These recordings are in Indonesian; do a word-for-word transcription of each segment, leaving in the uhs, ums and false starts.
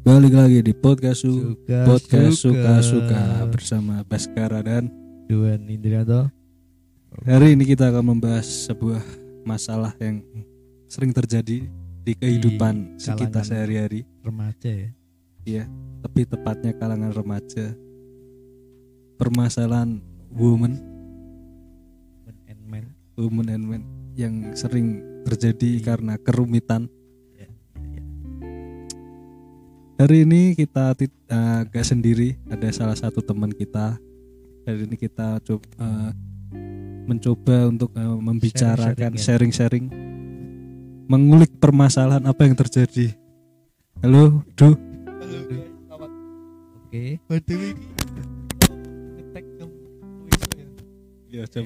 Balik lagi di podcast su- suka, podcast suka. suka suka bersama Paskara dan Duan Indrato. Hari ini kita akan membahas sebuah masalah yang sering terjadi di kehidupan di kita sehari-hari. Remaja ya. Iya, tapi tepatnya kalangan remaja. Permasalahan woman, woman and man, woman and man yang sering terjadi di. karena kerumitan. Hari ini kita uh, gak sendiri, ada salah satu teman kita. Hari ini kita coba, uh, mencoba untuk uh, membicarakan, sharing, sharing-sharing, mengulik permasalahan apa yang terjadi. Halo, Du. Halo, guys. Selamat. Oke. Waduh, ini ngetek jam besok ya? Iya, jam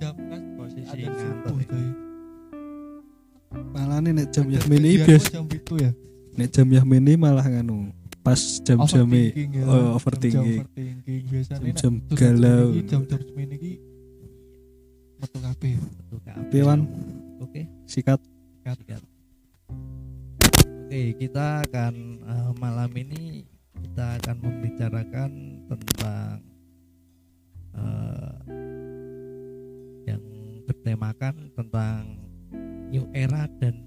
jam kan posisi ngantuk. Malah nih jam jam ini biasa jam itu ya. Nek jam yang mini malah nganu pas jam-jam overthinking, ya. oh, overthinking. Jam, overthinking. Biasanya jam galau jam-jam semini ini metu kabeh metu kabeh Wan. Oke, sikat sikat, sikat. Oke, kita akan uh, malam ini kita akan membicarakan tentang uh, yang bertemakan tentang new era dan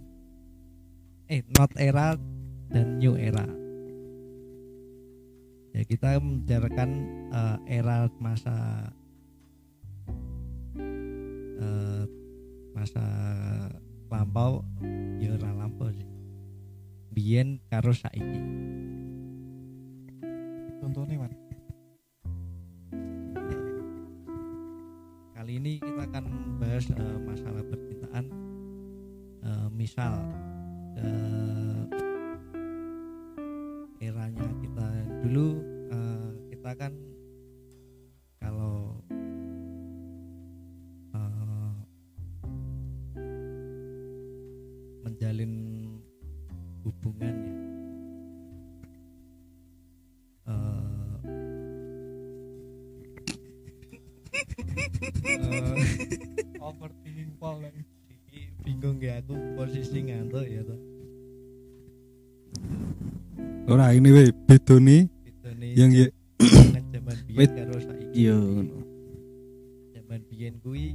eh not era dan new era. Ya, kita membicarakan uh, era masa uh, masa lampau, ya era lampau sih. Biyen karo saiki. Contone, Mas. Kali ini kita akan bahas uh, masalah percintaan. Uh, misal uh, eranya kita dulu, uh, kita kan kalau uh, menjalin hubungan ya, uh, uh, overthinking pola bingung ya aku posisi ngantuk ya toh. Ora ini we bedone yang ya jaman biyen karo saiki. Yo ngono. Jaman biyen kuwi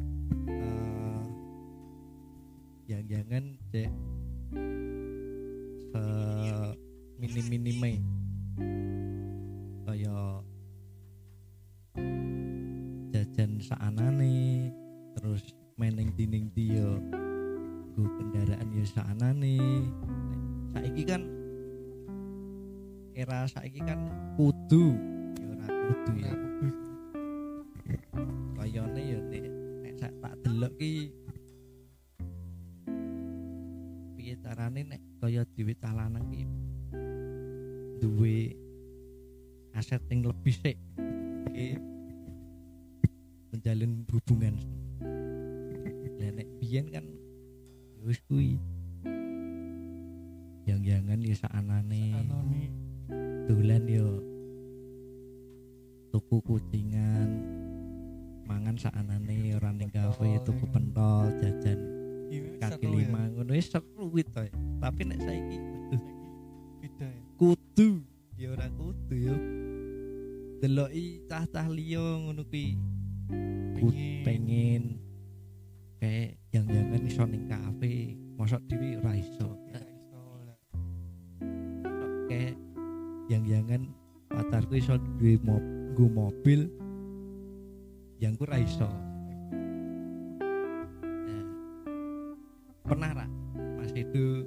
uh, yang jangan cek se minim-minime kaya jajan saanane terus meneng dining dia gue kendaraan ya saanane. Saiki kan era saiki kan kudu ya ora kudu ya kayane ya nek nek tak delok ki piye carane nek kaya dhewe cah lanang ki duwe aset sing lebih sik iki menjalin hubungan. Lah nek biyen kan wis kuwi yang-yangan ya saanane dolan ya tuku kucingan mangan saanane ora ning kafe tuku pentol jajan kaki lima ngono wis seru kuwi to. Tapi nek saiki beda ya kudu ya ora kudu ya deloki cah-cah liya ngono kuwi pengen kayak yang-jangan iso ning kafe mosok dhewe ora iso. Kayak yang-jangan pacarku iso duwe nggo mobil yang ku ora iso. Nah, pernah ra Mas itu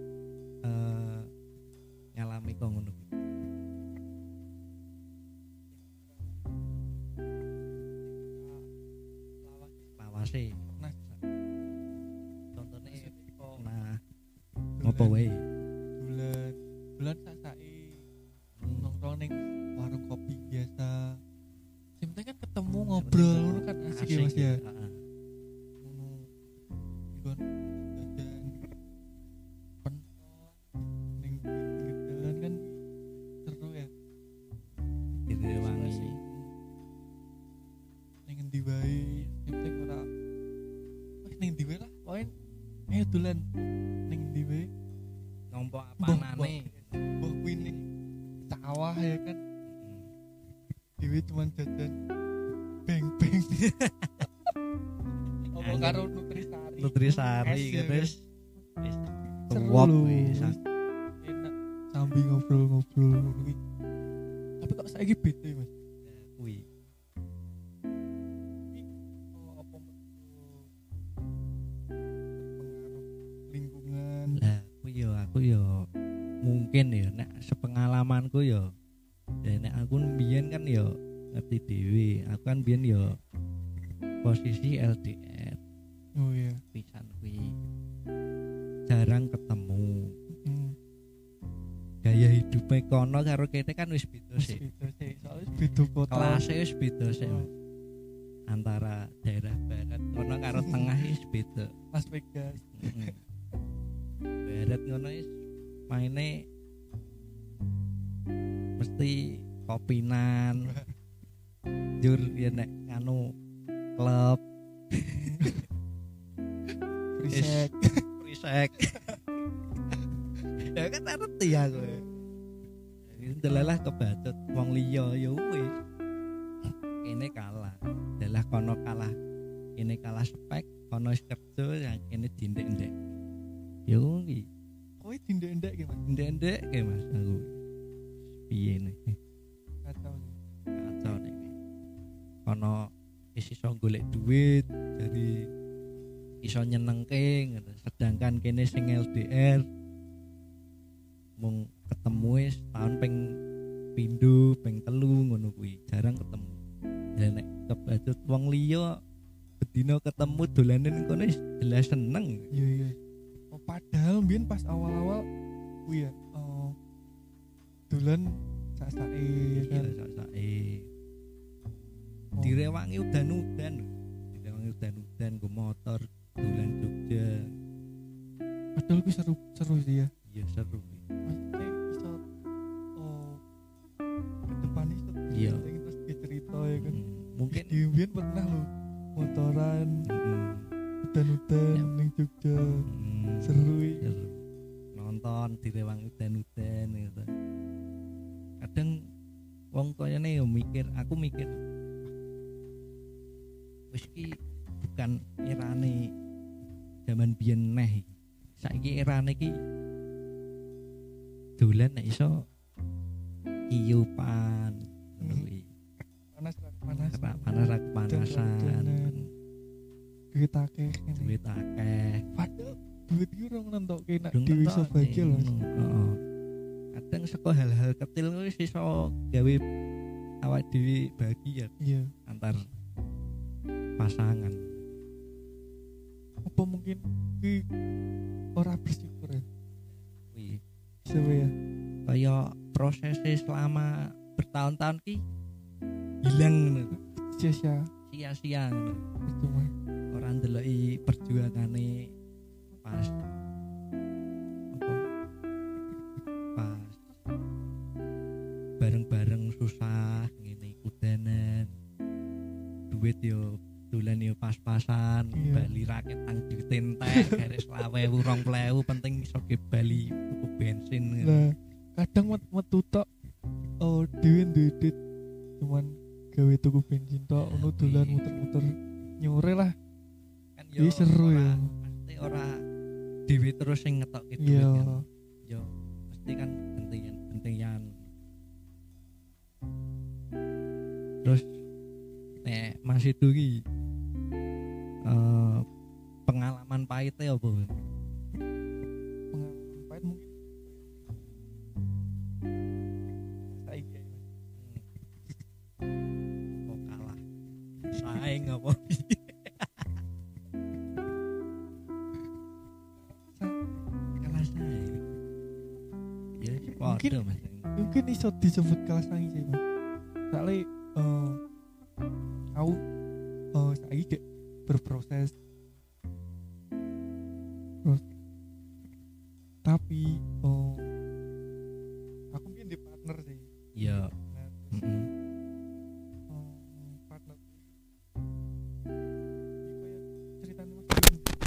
uh, ngalami kok ngono? Lawase apa wae bulan bulan sasai nongkrong ning warung kopi biasa sing penting kan ketemu ngobrol ngono kan asik ya Mas ya ngono ikon jajan pentol ning gedelan kan seru ya dene wangi ning endi wae sing penting ora wis ning diwe lah poin eh dolan ning diwe ngompo apa nane mbok kuwi ning awah ya kan. Dewi cuman jajan beng beng. Omong karo Nutrisari. Nutrisari gitu wis. Wis wop wis. Enak sambil ngobrol-ngobrol kuwi. Tapi kok saiki bete, Mas. Kuwi. Apa lingkungan. Lah, aku yo aku yo mungkin ya nek sepengalamanku yo. Ya nek aku mbiyen kan yo ngerti dhewe. Aku kan mbiyen yo posisi L D R. Oh iya. Pisan kuwi. Jarang ketemu. Mm. Gaya hidupnya kono karo kene kan wis beda sih. Beda sih. Soale beda kota. Kelas wis beda sih. Antara daerah barat kono karo tengah wis beda. Las Vegas. Barat ngono wis maine mesti kopinan jur ya nek anu klub prisek prisek ya kan ngerti ya gue delalah kebacot wong liya ya wis kene kalah delalah kono kalah kene kalah spek kono kerja yang kene dindek-ndek ya kuwi kowe dindek-ndek ki Mas dindek-ndek ki Mas aku piye nek kacau kacau nek kono wis iso golek duit dari iso nyenengke sedangkan kene sing L D R mung ketemu wis taun ping pindho ping telu ngono kuwi jarang ketemu ya nek kebacut wong liya bedina ketemu dolanan kono wis jelas seneng iya iya oh, padahal mbiyen pas awal-awal kuwi ya oh, dolan sak-sake kan sak-sake oh. Direwangi udan-udan direwangi udan-udan go motor dolan Jogja padahal kuwi seru seru sih ya iya seru maksudnya bisa oh ke depan itu iya terus cerita ya kan mm, mungkin diumbian pernah lo motoran mm. udan-udan yeah. Ning Jogja mm. seru ya nonton direwang udan-udan gitu kadang wong koyone yo mikir aku mikir wis iki bukan erane zaman biyen neh saiki erane iki dolan nek iso kiyupan kuwi panas panas panas panasan duit akeh duit akeh waduh duit iki ora nentokke nek dhewe iso bahagia lho heeh kadang saka hal-hal kecil wis iso gawe awak dhewe bahagia iya antar pasangan apa mungkin ki ora bersyukur ya kuwi sewu ya kaya prosesnya selama bertahun-tahun ki hilang sia-sia sia-sia itu mah ora ndeloki perjuangane pas apa pas bareng-bareng susah ngene kudanan duit yo dolan yo pas-pasan yeah. Bali raket tang ditentek garis lawewu rong plewu penting iso ke Bali tuku bensin nah, kadang metu tok oh dhewe duit cuman gawe tuku bensin tok ono dolan muter-muter nyore lah kan yo seru ora, ya pasti ora dhewe terus sing ngetokke duit yeah. Kan yo pasti kan penting-pentingan terus nek Mas Edo iki uh, pengalaman pahitnya apa? Pengalaman pahit mungkin saiki apa kalah saing apa kalah saing ya mungkin mungkin iso disebut kalah saing sih Mas soalnya uh, aku uh, saiki berproses terus tapi uh, aku mungkin di partner sih iya yeah. Mm-hmm. uh, partner ceritanya Mas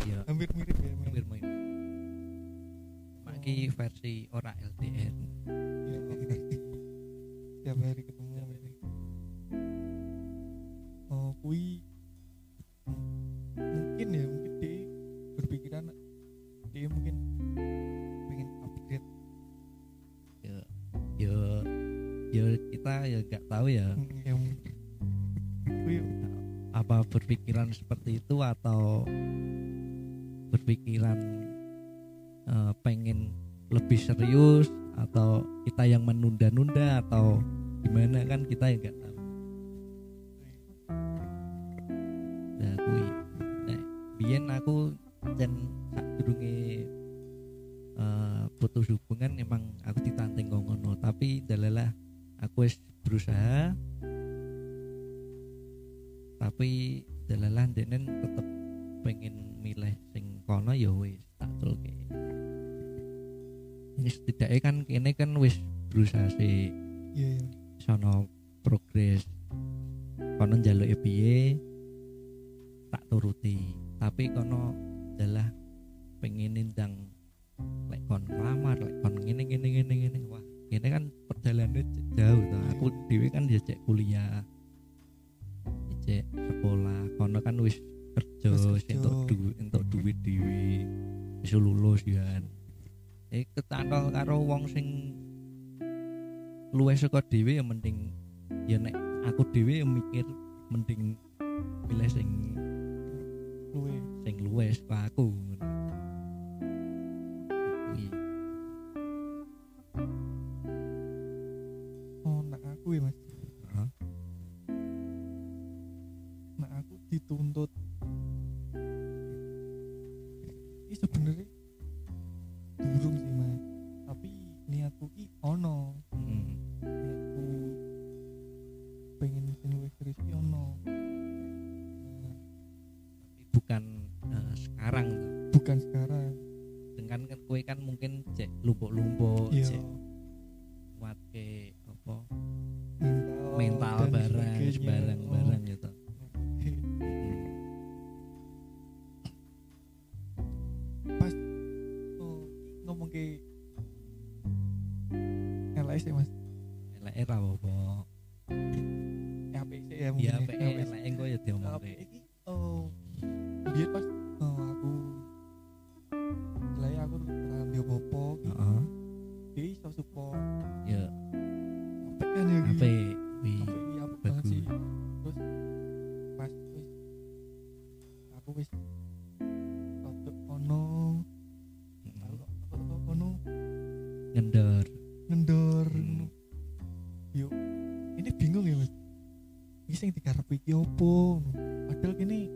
yeah. Hampir mirip ya hampir mirip oh. Maki versi ora L D R yeah. tiap hari ketemu ini. Oh, kui mungkin ya mungkin dia berpikiran dia mungkin pengen upgrade. Ya, ya, ya kita ya nggak tahu ya. Yang kui apa berpikiran seperti itu atau berpikiran uh, pengen lebih serius atau kita yang menunda-nunda atau gimana kan kita yang nggak tahu. Nah, kui, nah, biyen aku dan sadurunge uh, putus hubungan emang aku ditanteng kok ngono, tapi dalalah aku wis berusaha, tapi dalalah ndenen tetep pengen milih sing kono ya wis tak tulke. Setidaknya kan kene kan wis berusaha sih, yeah, yeah. Sono progres, kono njaluke piye tak turuti, tapi kono adalah pengen ndang lek kon lamar, lek kon ngene ngene ngene ngene, wah ngene kan perjalanannya jauh toh. Aku dhewe kan ya cek kuliah, cek sekolah, kono kan wis kerja, entuk duit, entuk duit dhewe, wis lulus ya. Eh ketantol karo wong sing luwih saka dhewe ya mending ya nek aku dhewe mikir mending milih sing luwih sing luwih saka aku. Oh nek aku ya Mas. Heeh. Nek aku dituntut iki sebenarnya burung sih Mas, tapi niatku ki ono, hmm. niatku pengen seneng serius ki ono, nah. Tapi bukan uh, sekarang, toh. Bukan sekarang. Dengan kan kue kan mungkin cek lumpuh-lumpuh, yeah. Cek kuat ke apa mental, mental barang, barang-barang oh. Gitu. Mungkin L S ya Mas. L S apa? H P C ya mungkin. H P L S engko ya diomong. Iki oh. Dia pas oh aku. Lah aku ora ambil apa-apa gitu. Heeh. Dia iso support. Ya. Apa kan ya H P. H P ya bagus. Terus pas wis aku wis otot ono ngendor ngendor hmm. Yuk ini bingung ya Mas, ini yang dikarepi iki opo padahal ini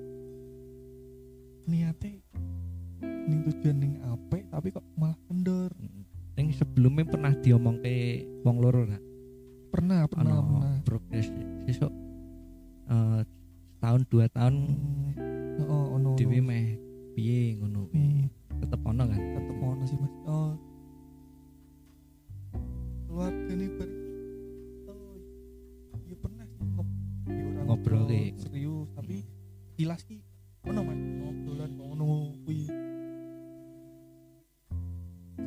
niatnya ini tujuan yang apik tapi kok malah ngendor. Yang sebelumnya pernah diomong ke wong loro gak? Pernah pernah, ano, pernah. Progres sesuk uh, tahun dua tahun hmm. oh, ono dhewe meh piye ngono hmm. Tetep ono kan? Tetep ono sih Mas. Oh keluarga nih ber, oh, ya pernah ngob, ya orang ngobrol kayak serius, tapi kilas ki, mana Mas, ngobrolan ngono kui,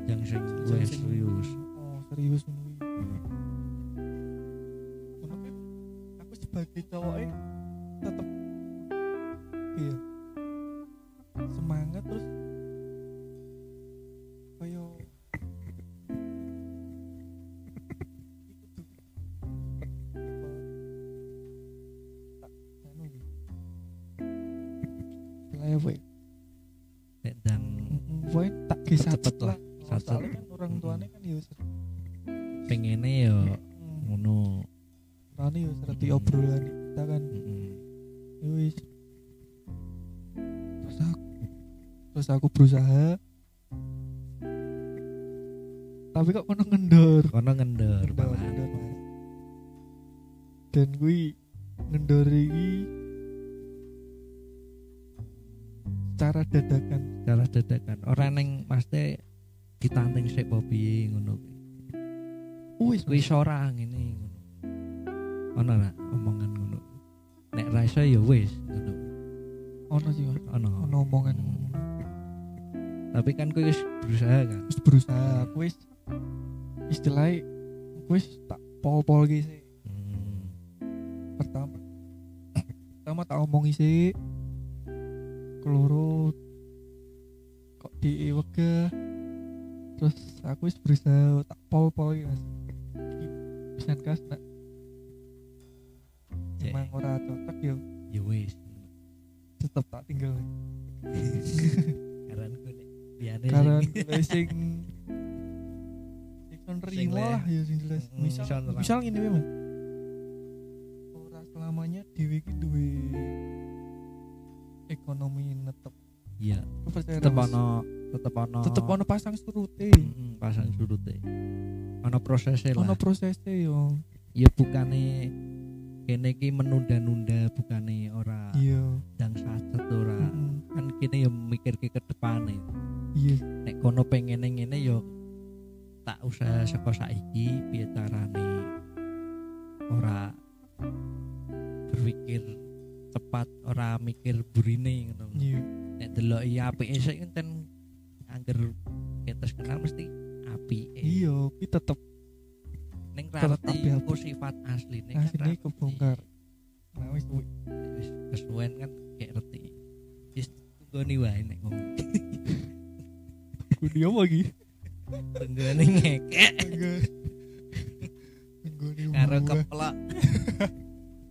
yang serius, serius, oh serius kui, tapi aku sebagai cowoknya tetap, iya, semangat terus, kayak Woi, dan woi tak kisah cepet lah. Satu kan orang tuanya kan yo pengennya yo ngono. Rani yo serati obrolan kita kan. Heeh. Terus aku terus aku berusaha. Tapi kok kono ngendor, kono ngendor, ngendor Mas. Dan gue ngendor iki cara dadakan, cara dadakan. Orang neng pasti ditanteng sik popi ngono. Wis wis ora ngene ngono. Ono ra omongan ngono. Nek ra iso ya wis ngono. Ono sih ono. Ono omongan. Hmm. Tapi kan kowe wis berusaha kan? Wis berusaha, kowe wis istilahnya kowe wis tak pol-pol ki sik. pertama pertama tak omongi sih keloro kok diwegah, terus aku wis berusaha tak pol-pol iki Mas. Pisan kas tak. Emang ora cocok yo. Ya wis. Tetep tak tinggal. Karanku nek biane sing sing rimo lah yo sing jelas. Misal misal ngene wae Mas. Ora selamanya dhewe iki duwe ekonomi netep. Iya. Tetep ana tetep ono tetep ono pasang surute mm, pasang surute ono prosese lah ono prosese yo ya bukane kene iki menunda-nunda bukane ora iya ndang saset ora mm. Kan kene yo mikirke ke depane iya nek kono pengene ngene yo tak usaha saka saiki piye carane ora berpikir cepat ora mikir burine ngono iya nek deloki apike sik enten angger ketes kenal mesti api eh. Iya kuwi tetep ning rati ku sifat asline kan asline kebongkar nah wis wis kesuwen kan gek reti wis tunggoni wae nek ngomong kudu yo lagi tunggone ngekek tunggoni karo keplok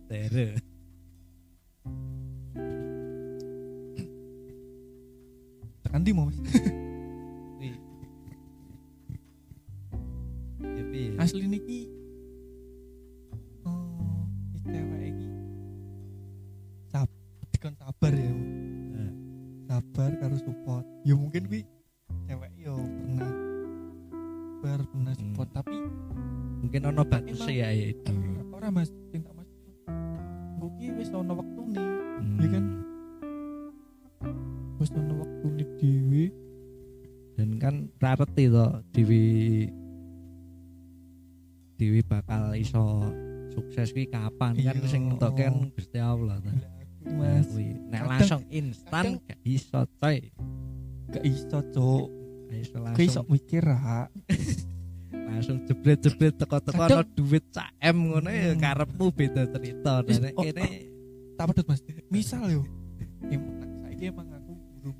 tere nanti mau asli niki oh cewek iki sab dikon sabar ya nah. Sabar karo support ya mungkin kuwi cewek yo pernah sabar pernah support hmm. Tapi mungkin ono batase ya itu ora Mas sing tak Mas kuwi wis ono wektune hmm. Ya kan wis ono wektune dhewe dan kan rareti to dhewe Dewi bakal iso sukses kuwi kapan iyo. Kan sing entuk kan Gusti Allah ta. Mas, nek langsung instan gak iso coy. Gak iso cuk. Iso langsung. Kuwi iso mikir ha. Langsung jebret-jebret teko-teko ana duit cak em ngono ya karepmu beda cerita. Nek kene tak pedhot Mas. Misal yo. Saiki emang aku belum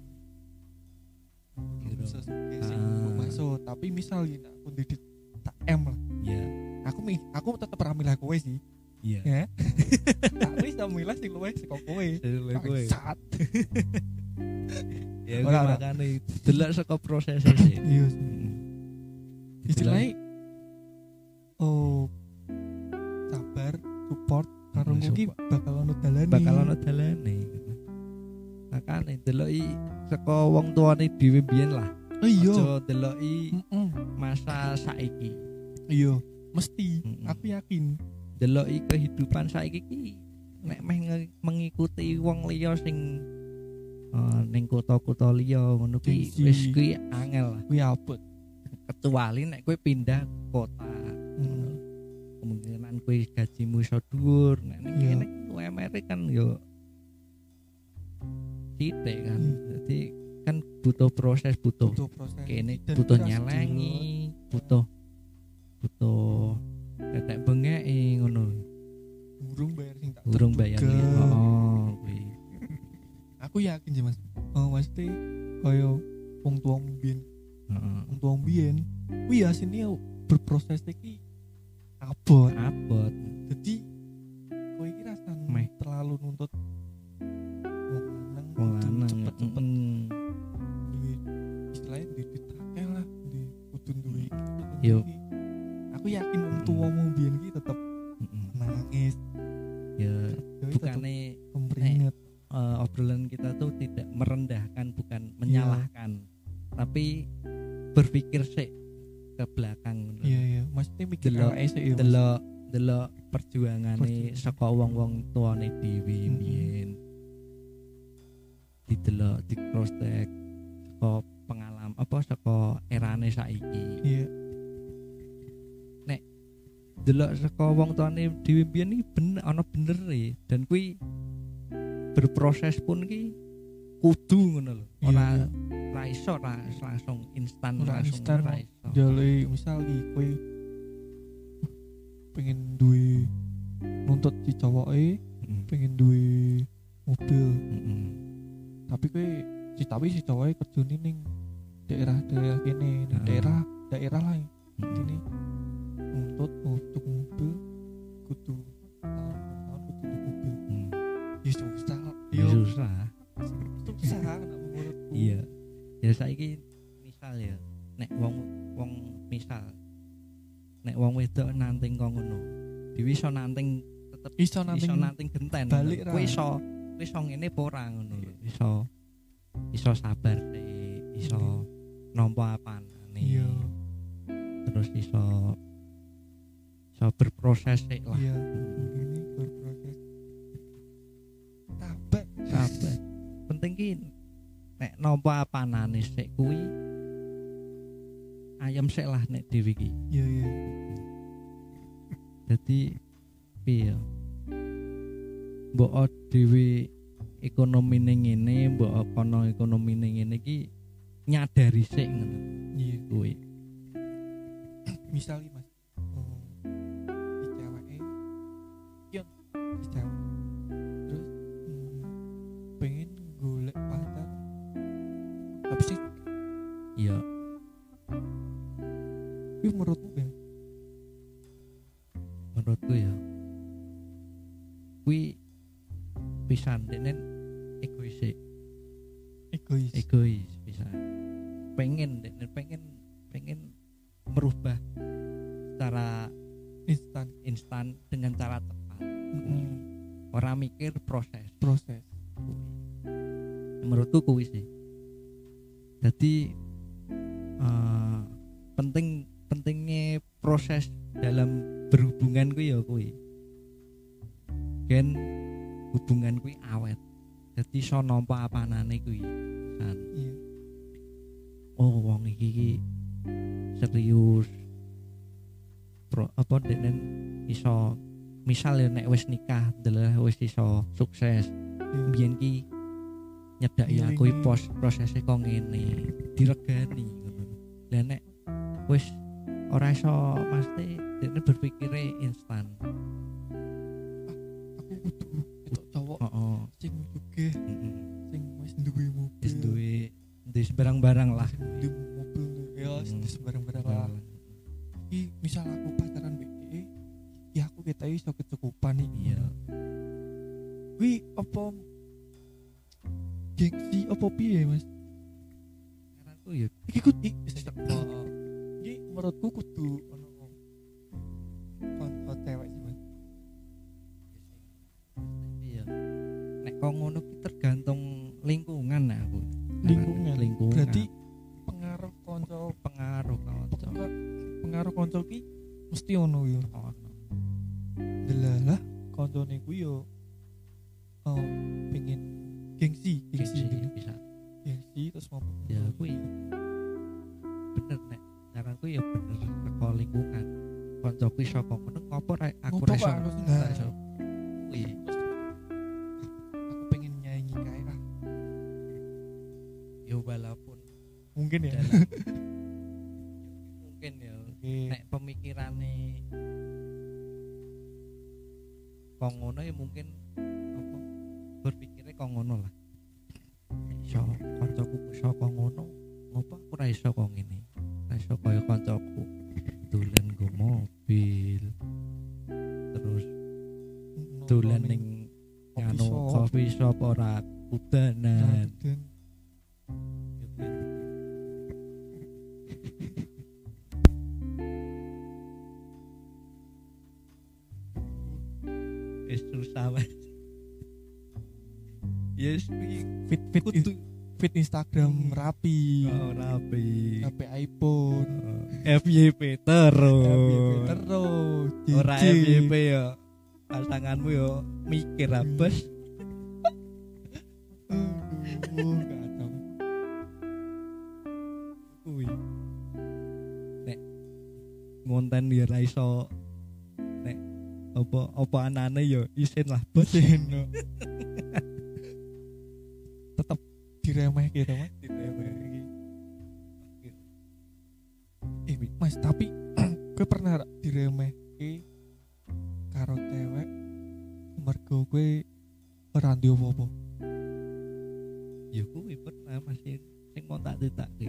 bisa sukses masuk, tapi misal yen aku didit cak em lah. Iya. Aku mi, aku tetep ra milih kowe sih. Iya. Ya. Aku wis tak milih sing luwih saka kowe. Sat. Ya ora makane delok saka prosese sih. Iya. Istilahnya oh sabar, support karo mugi bakal ono dalane. Bakal ono dalane. Makane deloki saka wong tuane dhewe biyen lah. Oh iya. Aja deloki masa saiki. Iya, mesti. Mm-mm. Aku yakin deloki kehidupan saiki iki nek meh mengikuti wong liya sing uh, ning kota-kota liya ngono kuwi wis kuwi angel. Kuwi abot. Kecuali nek kowe pindah kota. Mm. Kemungkinan kowe gajimu iso dhuwur, nek yeah. Nek U M R kan yo titik kan. Mm. Jadi kan butuh proses, butuh. Butuh proses. Kene butuh nyalangi, butuh butuh tetek bengeke ngono. Burung bayar sing tak. Burung bayar. Oh, kuwi. Aku yakin sih Mas. Oh, mesti koyo wong tuwa mbiyen. Heeh. Wong tuwa mbiyen kuwi asine berproses iki abot, abot. Dadi kowe iki rasane meh terlalu nuntut wong lanang. Wong lanang cepet-cepet. Duit istilahnya duit akeh lah, duit kudu duit. Yo. Aku yakin om tuamu biyen iki tetep nangis ya bukane pemberingat uh, obrolan kita tuh tidak merendahkan bukan menyalahkan yeah. Tapi berpikir sik ke belakang ngono iya iya mesti mikir awake sik delok delok perjuangane saka wong-wong tuane dhewe biyen didelok di cross check saka pengalaman apa saka erane saiki iya yeah. Delok saka wong tuane dhewe mbiyen iki ben ana benere dan kuwi berproses pun ki kudu ngono lho. Ora ra iso ra langsung instan langsung ra iso. Jale misal iki kowe pengen duwe nuntut si cowoknya mm. pengen duwe mobil mm-hmm. tapi kowe si tapi si cowoknya kerjane ning daerah-daerah kene mm. daerah daerah lain mm. ini nuntut untuk mobil kudu tahun-tahun kudu mobil mm. ya susah ya susah susah menurutku iya ya saiki misal ya nek wong wong misal nek wong wedok nanting kok ngono dhewe iso nanting tetep iso nanting iso nanting genten kowe iso kowe iso ngene apa ora ngono lho iso iso sabar sih iso nampa apane iya terus iso iso berproses sik lah iya ini berproses sabar sabar penting ki nek nampa apanane sik kuwi ayam sik lah nek dhewe ki iya iya jadi piye mbok dhewe ekonomi ning ngene mbok kono ekonomi ning ngene iki nyadari sik ngono iya kuwi misale Mas oh iki ceweke yo iki cewek terus hmm, pengen golek pacar apa sih iya kuwi menurutku ya menurutku ya kuwi pisan denen egois egois egois pisan pengen denen pengen pengen merubah secara instan instan dengan cara tepat mm-hmm. orang mikir proses proses menurutku kuwi sih jadi uh, penting pentingnya proses dalam berhubungan ku ya kuwi gen hubungan kuwi awet dadi iso nampa apanane kuwi kan iya oh wong iki serius pro apa denen iso misal ya nek wis nikah deleh wis iso sukses yeah. Mbiyen ki nyedaki yeah, aku iki pos prosese kok ngene diregani ngono lha nek wis ora iso mesti dene berpikire instan. Aku kudu ketok cowok. Heeh. Sing sugih. Heeh. Sing wis duwe mobil. Wis duwe ndek barang-barang lah. Duwe mobil ya wis barang-barang lah. Iki misal aku pacaran iki, ya aku ketok iso kecukupan iki. Iya. Kuwi apa gengsi apa piye, Mas? Ngaranku ya. Iki kudu menurutku kudu ono kontot cewek sih Mas. Iya. Nek kok ngono ki tergantung lingkungan nah aku. Lingkungan lingkungan. Berarti pengaruh konco pengaruh konco. Pengaruh konco ki mesti ono yo. Ono. Delalah koncone ku yo oh pengin gengsi, gengsi bisa. Gengsi terus mau ya kuwi. Bener nek karanku ya bener teko lingkungan. Koncoku sapa ngono apa aku rasa enggak iso. Kuwi. Aku pengen nyanyi kae ah. Ya walaupun mungkin ya. Mungkin ya. Nek pemikirane kok ngono ya mungkin apa berpikire kok ngono lah. Iso koncoku sapa ngono ngopo aku ra iso kok ngene. Iso kaya kancaku dolan nggo mobil terus dolan ning anu coffee shop ora udanan wis susah wis yes fit fit fit Instagram rapi oh, rapi H P iPhone F Y P terus terus ora F Y P ya pasanganmu ya mikir abes aduh kacau kuwi nek ngonten ya ra iso nek apa apa anane ya isin lah bos eno tetep diremeh gitu Mas diremeh iki eh Mas tapi kowe pernah diremeh iki karo cewek mergo kowe ora ndek apa-apa. Ya kuwi pertama sing sing mau tak titake.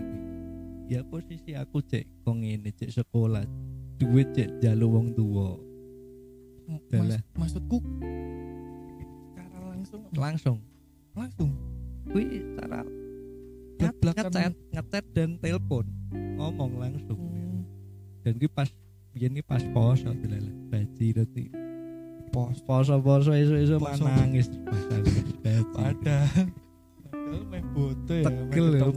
Ya posisi aku cek kok ngene, cek sekolah, duit cek njaluk wong tuwa. Mas, maksudku cara langsung langsung. Langsung. Kuwi cara ngecat, ngecat dan telepon, ngomong langsung. Hmm. Dan kuwi pas biyen iki pas poso delele. Baji reti. Poso-poso iso-iso nangis. Padahal padahal meh boto ya. Tegel lho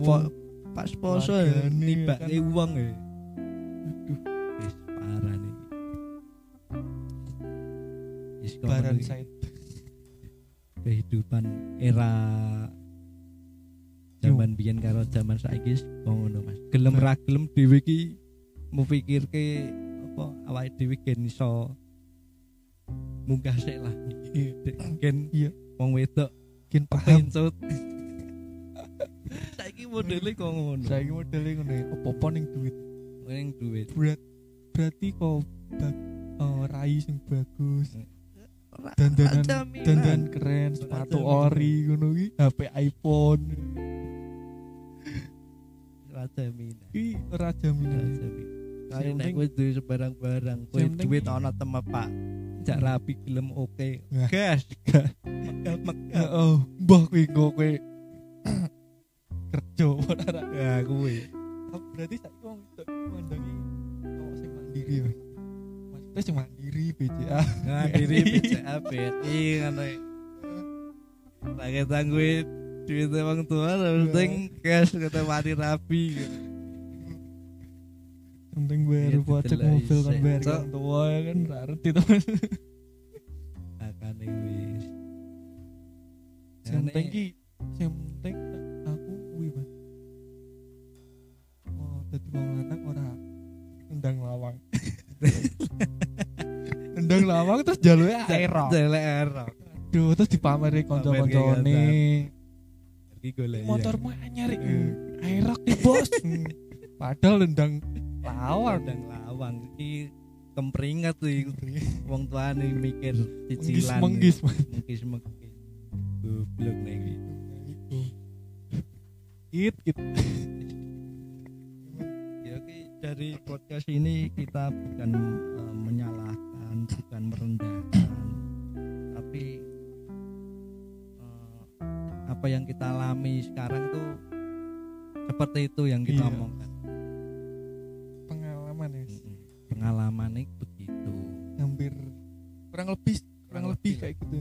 pas poso ya nibake wong ya. Aduh, wis parah iki. Wis parah saiki. Kehidupan era zaman biyen karo zaman saiki ngono Mas. Gelem ra gelem dhewe iki mikirke apa awake dhewe gen iso munggah sik lah. Gen iya wong wedok gen pencut. Saiki modele kok ngono. Saiki modele ngene, opo-opo ning duit, ning duit. Berat, berarti kok rai sing bagus. Dandanan, dandan keren, sepatu ori ngono iki, H P iPhone. Raja Mina. Ih, Raja Mina. Kaya nek wis duwe barang-barang, kowe duit ana temep, Pak. Jak rapi gelem oke. Gas, gas. Mekel-mekel. Heeh, mbah kowe kowe kerja ora ya kowe. Berarti saiki wong itu mandiri kok sing mandiri ya. Maksudnya sing mandiri B C A. Mandiri B C A B T I ngono. Lagi tangguit duit wong tua terus sing gas kate mati rapi. Penting gue buat cek mobil kan ber kan tua kan rarti teman. Akane wis. Sing penting sing penting aku kuwi Mas. Oh, dadi wong lanang ora ndang lawang. Ndang lawang terus jaluke erok. Jelek erok. Aduh, terus dipameri kanca-kancane. Iki golek. Motormu anyar iki. Erok iki, Bos. Padahal ndang lawang dan lawang iki kempringat iki wong tuane mikir cicilan menggis menggis menggis goblok nek iki it it ya ki dari podcast ini kita bukan uh, menyalahkan, bukan merendahkan, tapi uh, apa yang kita alami sekarang tuh seperti itu yang kita iya. omongkan pengalaman itu begitu hampir kurang lebih kurang, kurang lebih, lebih kayak gitu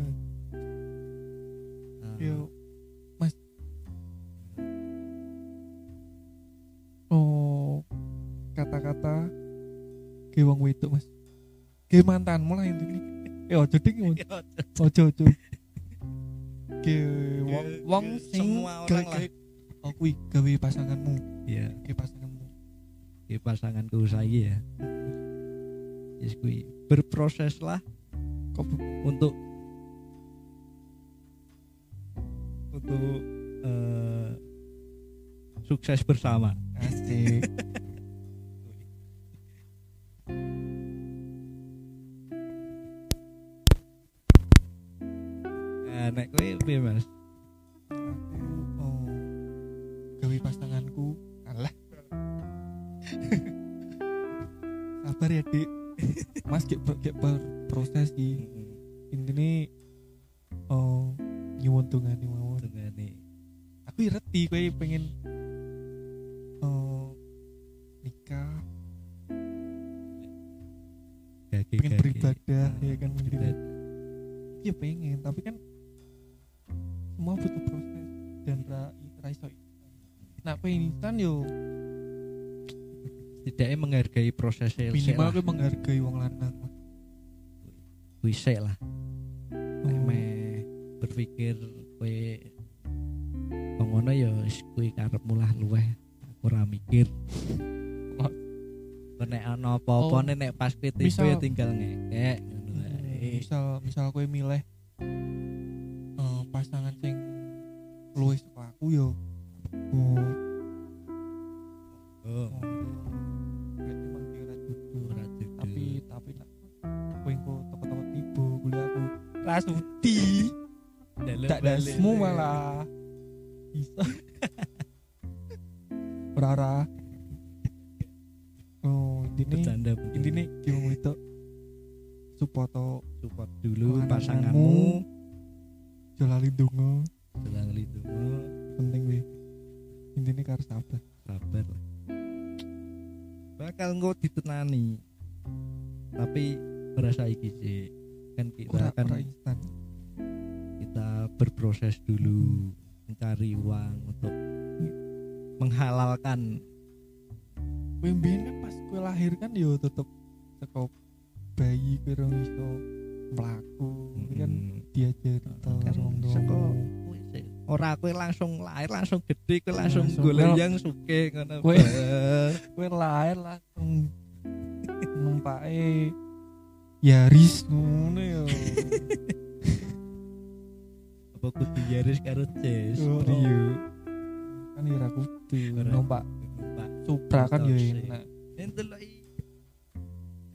uh. Yo Mas oh kata-kata ke wong wedok Mas ke mantanmu lah intine yo jadi ojo-ojo ke wong wong semua orang lah oh kuwi gawe pasanganmu ya yeah. Ke pasanganmu ke pasanganku saiki ya yes, kui. Berproseslah kok untuk untuk uh, sukses bersama. Asik. Nah, nek kowe piye, Mas? Oh. Gawe pasanganku alah. Sabar ya, Dik. Mas gak gak proses iki. Intine oh nyuwun tungane mawon. Tungane. Aku reti kowe pengen oh nikah. Gage-gage. Pengen beribadah ya kan mendirikan. Iya pengen, tapi kan semua butuh proses dan ra iso. Nah, pengen instan yo tidaknya menghargai proses minimal gue menghargai wong lanang wisek lah emeh oh. Berpikir gue pengono ya gue karep mulah luweh aku ra mikir nek ana apa-apa nek pas P T B tinggal ngekek misal misal gue milih uh, pasangan sing luwih saka aku yo oh. Oh. Berarti mangkir aja. Tapi tapi nak kowe engko teko-teko tiba boleh aku. Rasuti. Tak dasmu malah. Rara. Oh, ini ini gimana itu? Support to, support dulu pasanganmu. Jalali donga, jalali donga. Penting weh. Intine karo sabar. Sabar. Bakal engko ditenani. Tapi berasa iki sih. Kan kita akan kita berproses dulu mencari uang untuk menghalalkan. Pembina pas gue lahir kan yo tetep sekop bayi kurang iso mlaku mm-hmm. kan diajari terus seko ora kowe langsung lahir langsung gede kowe langsung golenyang suke ngono kowe kowe lahir langsung numpake Yaris ngono yo apa kudu Yaris karo Jess Brio kan ora kudu numpak Supra kan yo enak enteloki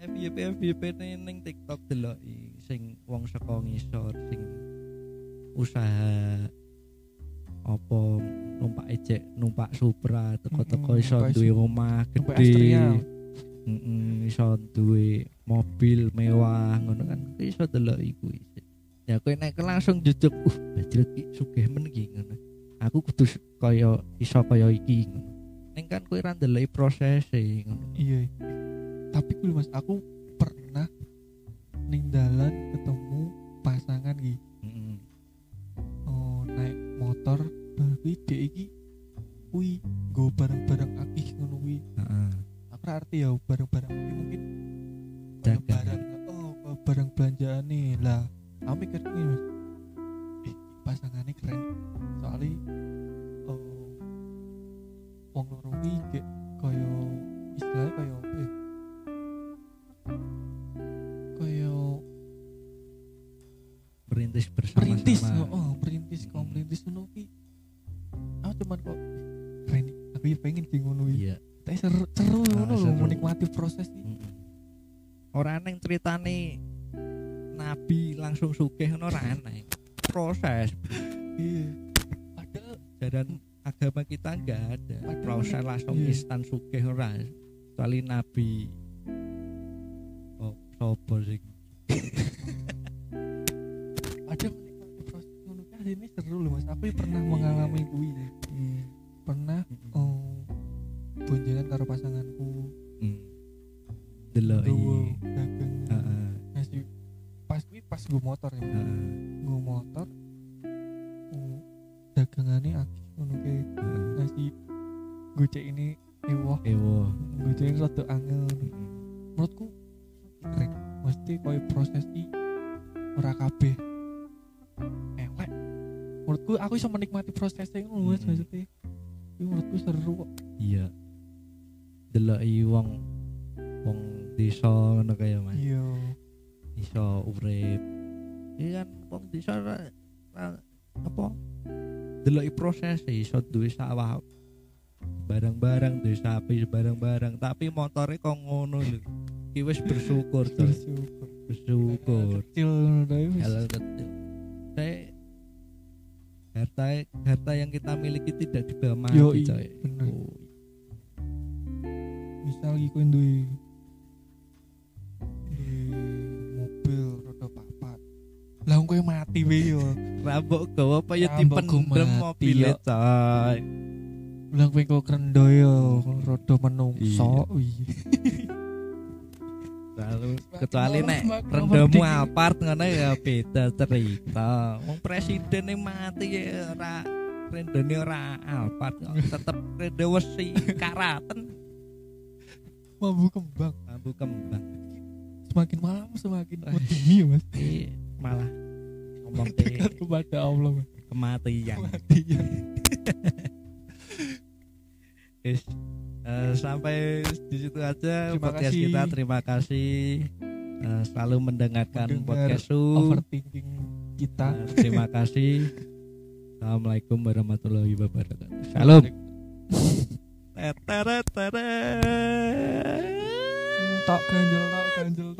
F Y P F Y P ning TikTok deloki sing wong saka ngisor sing usaha apa numpak ejek numpak Supra teko-teko iso duwe omah gedhe heeh iso duwe mobil mewah ngono kan iso deloki kuwi ya kowe nek langsung jujuk uh bajret iki sugih men iki ngono aku kudu kaya iso kaya iki ning kan kowe ra ndeloki prosese ngono iya tapi kuwi Mas aku pernah ning dalan ketemu pasangan iki. Mm-hmm. Oh, naik motor bar iki dek iki kuwi nggo bareng-bareng akeh ngono kuwi. Heeh. Apa berarti ya bareng-bareng mungkin bareng-bareng oh bareng belanjaane lah. Aku mikir iki Mas. Eh, pasangane keren. Soale oh wong loro iki gek kaya istilah kaya eh, perintis bersama-sama. Perintis, oh, perintis, kalau perintis ngono ki. Aku cuman kok keren. Aku ya pengen sing ngono iki. Iya. Tapi seru, seru ngono lho menikmati proses iki. Heeh. Ora nang critane nabi langsung sugih ngono ora ana. Proses. Iya. Padahal ajaran agama kita enggak ada. Proses langsung instan sugih ora. Kecuali nabi. Oh, sopo sing ada menikmati proses ngono kan ini seru loh Mas. Aku pernah mengalami kuwi. Hmm. Pernah hmm. oh bonjolan karo pasanganku. Hmm. Deloki dagang. Heeh. Pas pas kuwi pas go motor ya. Heeh. Go motor. Oh, dagangane akeh ngono ke. Nasi gocek ini ewoh. Ewoh. Gocek rada angel. Menurutku keren. Mesti koyo proses iki ora kabeh elek. Menurutku aku iso menikmati prosesnya ngono Mas, maksudnya. Iki menurutku seru kok. Iya. Deloki wong wong desa ngono kaya Mas. Iya. Iso urip. Iki kan wong desa apa? Deloki proses iso duwe sawah barang-barang, duwe sapi barang-barang, tapi motore kok ngono lho. Iki wis bersyukur to. Bersyukur. Bersyukur. Kecil hal kecil. Saya harta harta yang kita miliki tidak dibawa mati coy. Oh. Misal iki kowe duwe mobil roda papat. Lah kowe mati wae yo. Rambok gawa apa ya dipendem mobil coy. Lah kowe kok krendho yo roda menungso. Lalu kecuali nek rendamu apart ngono ya beda cerita. Wong presiden e mati ya ora rendone ora apart kok tetep rende wesi karaten. Mambu kembang, mambu kembang. Semakin malam semakin peduli ya Mas. Malah ngomong dekat kepada Allah kematian. Kematian. Is Uh, sampai di situ aja terima podcast kasih. Kita terima kasih uh, selalu mendengarkan Mendengar podcast overthinking kita uh, terima kasih. Assalamualaikum warahmatullahi wabarakatuh. Salam teret teret tok ganjel tok ganjel.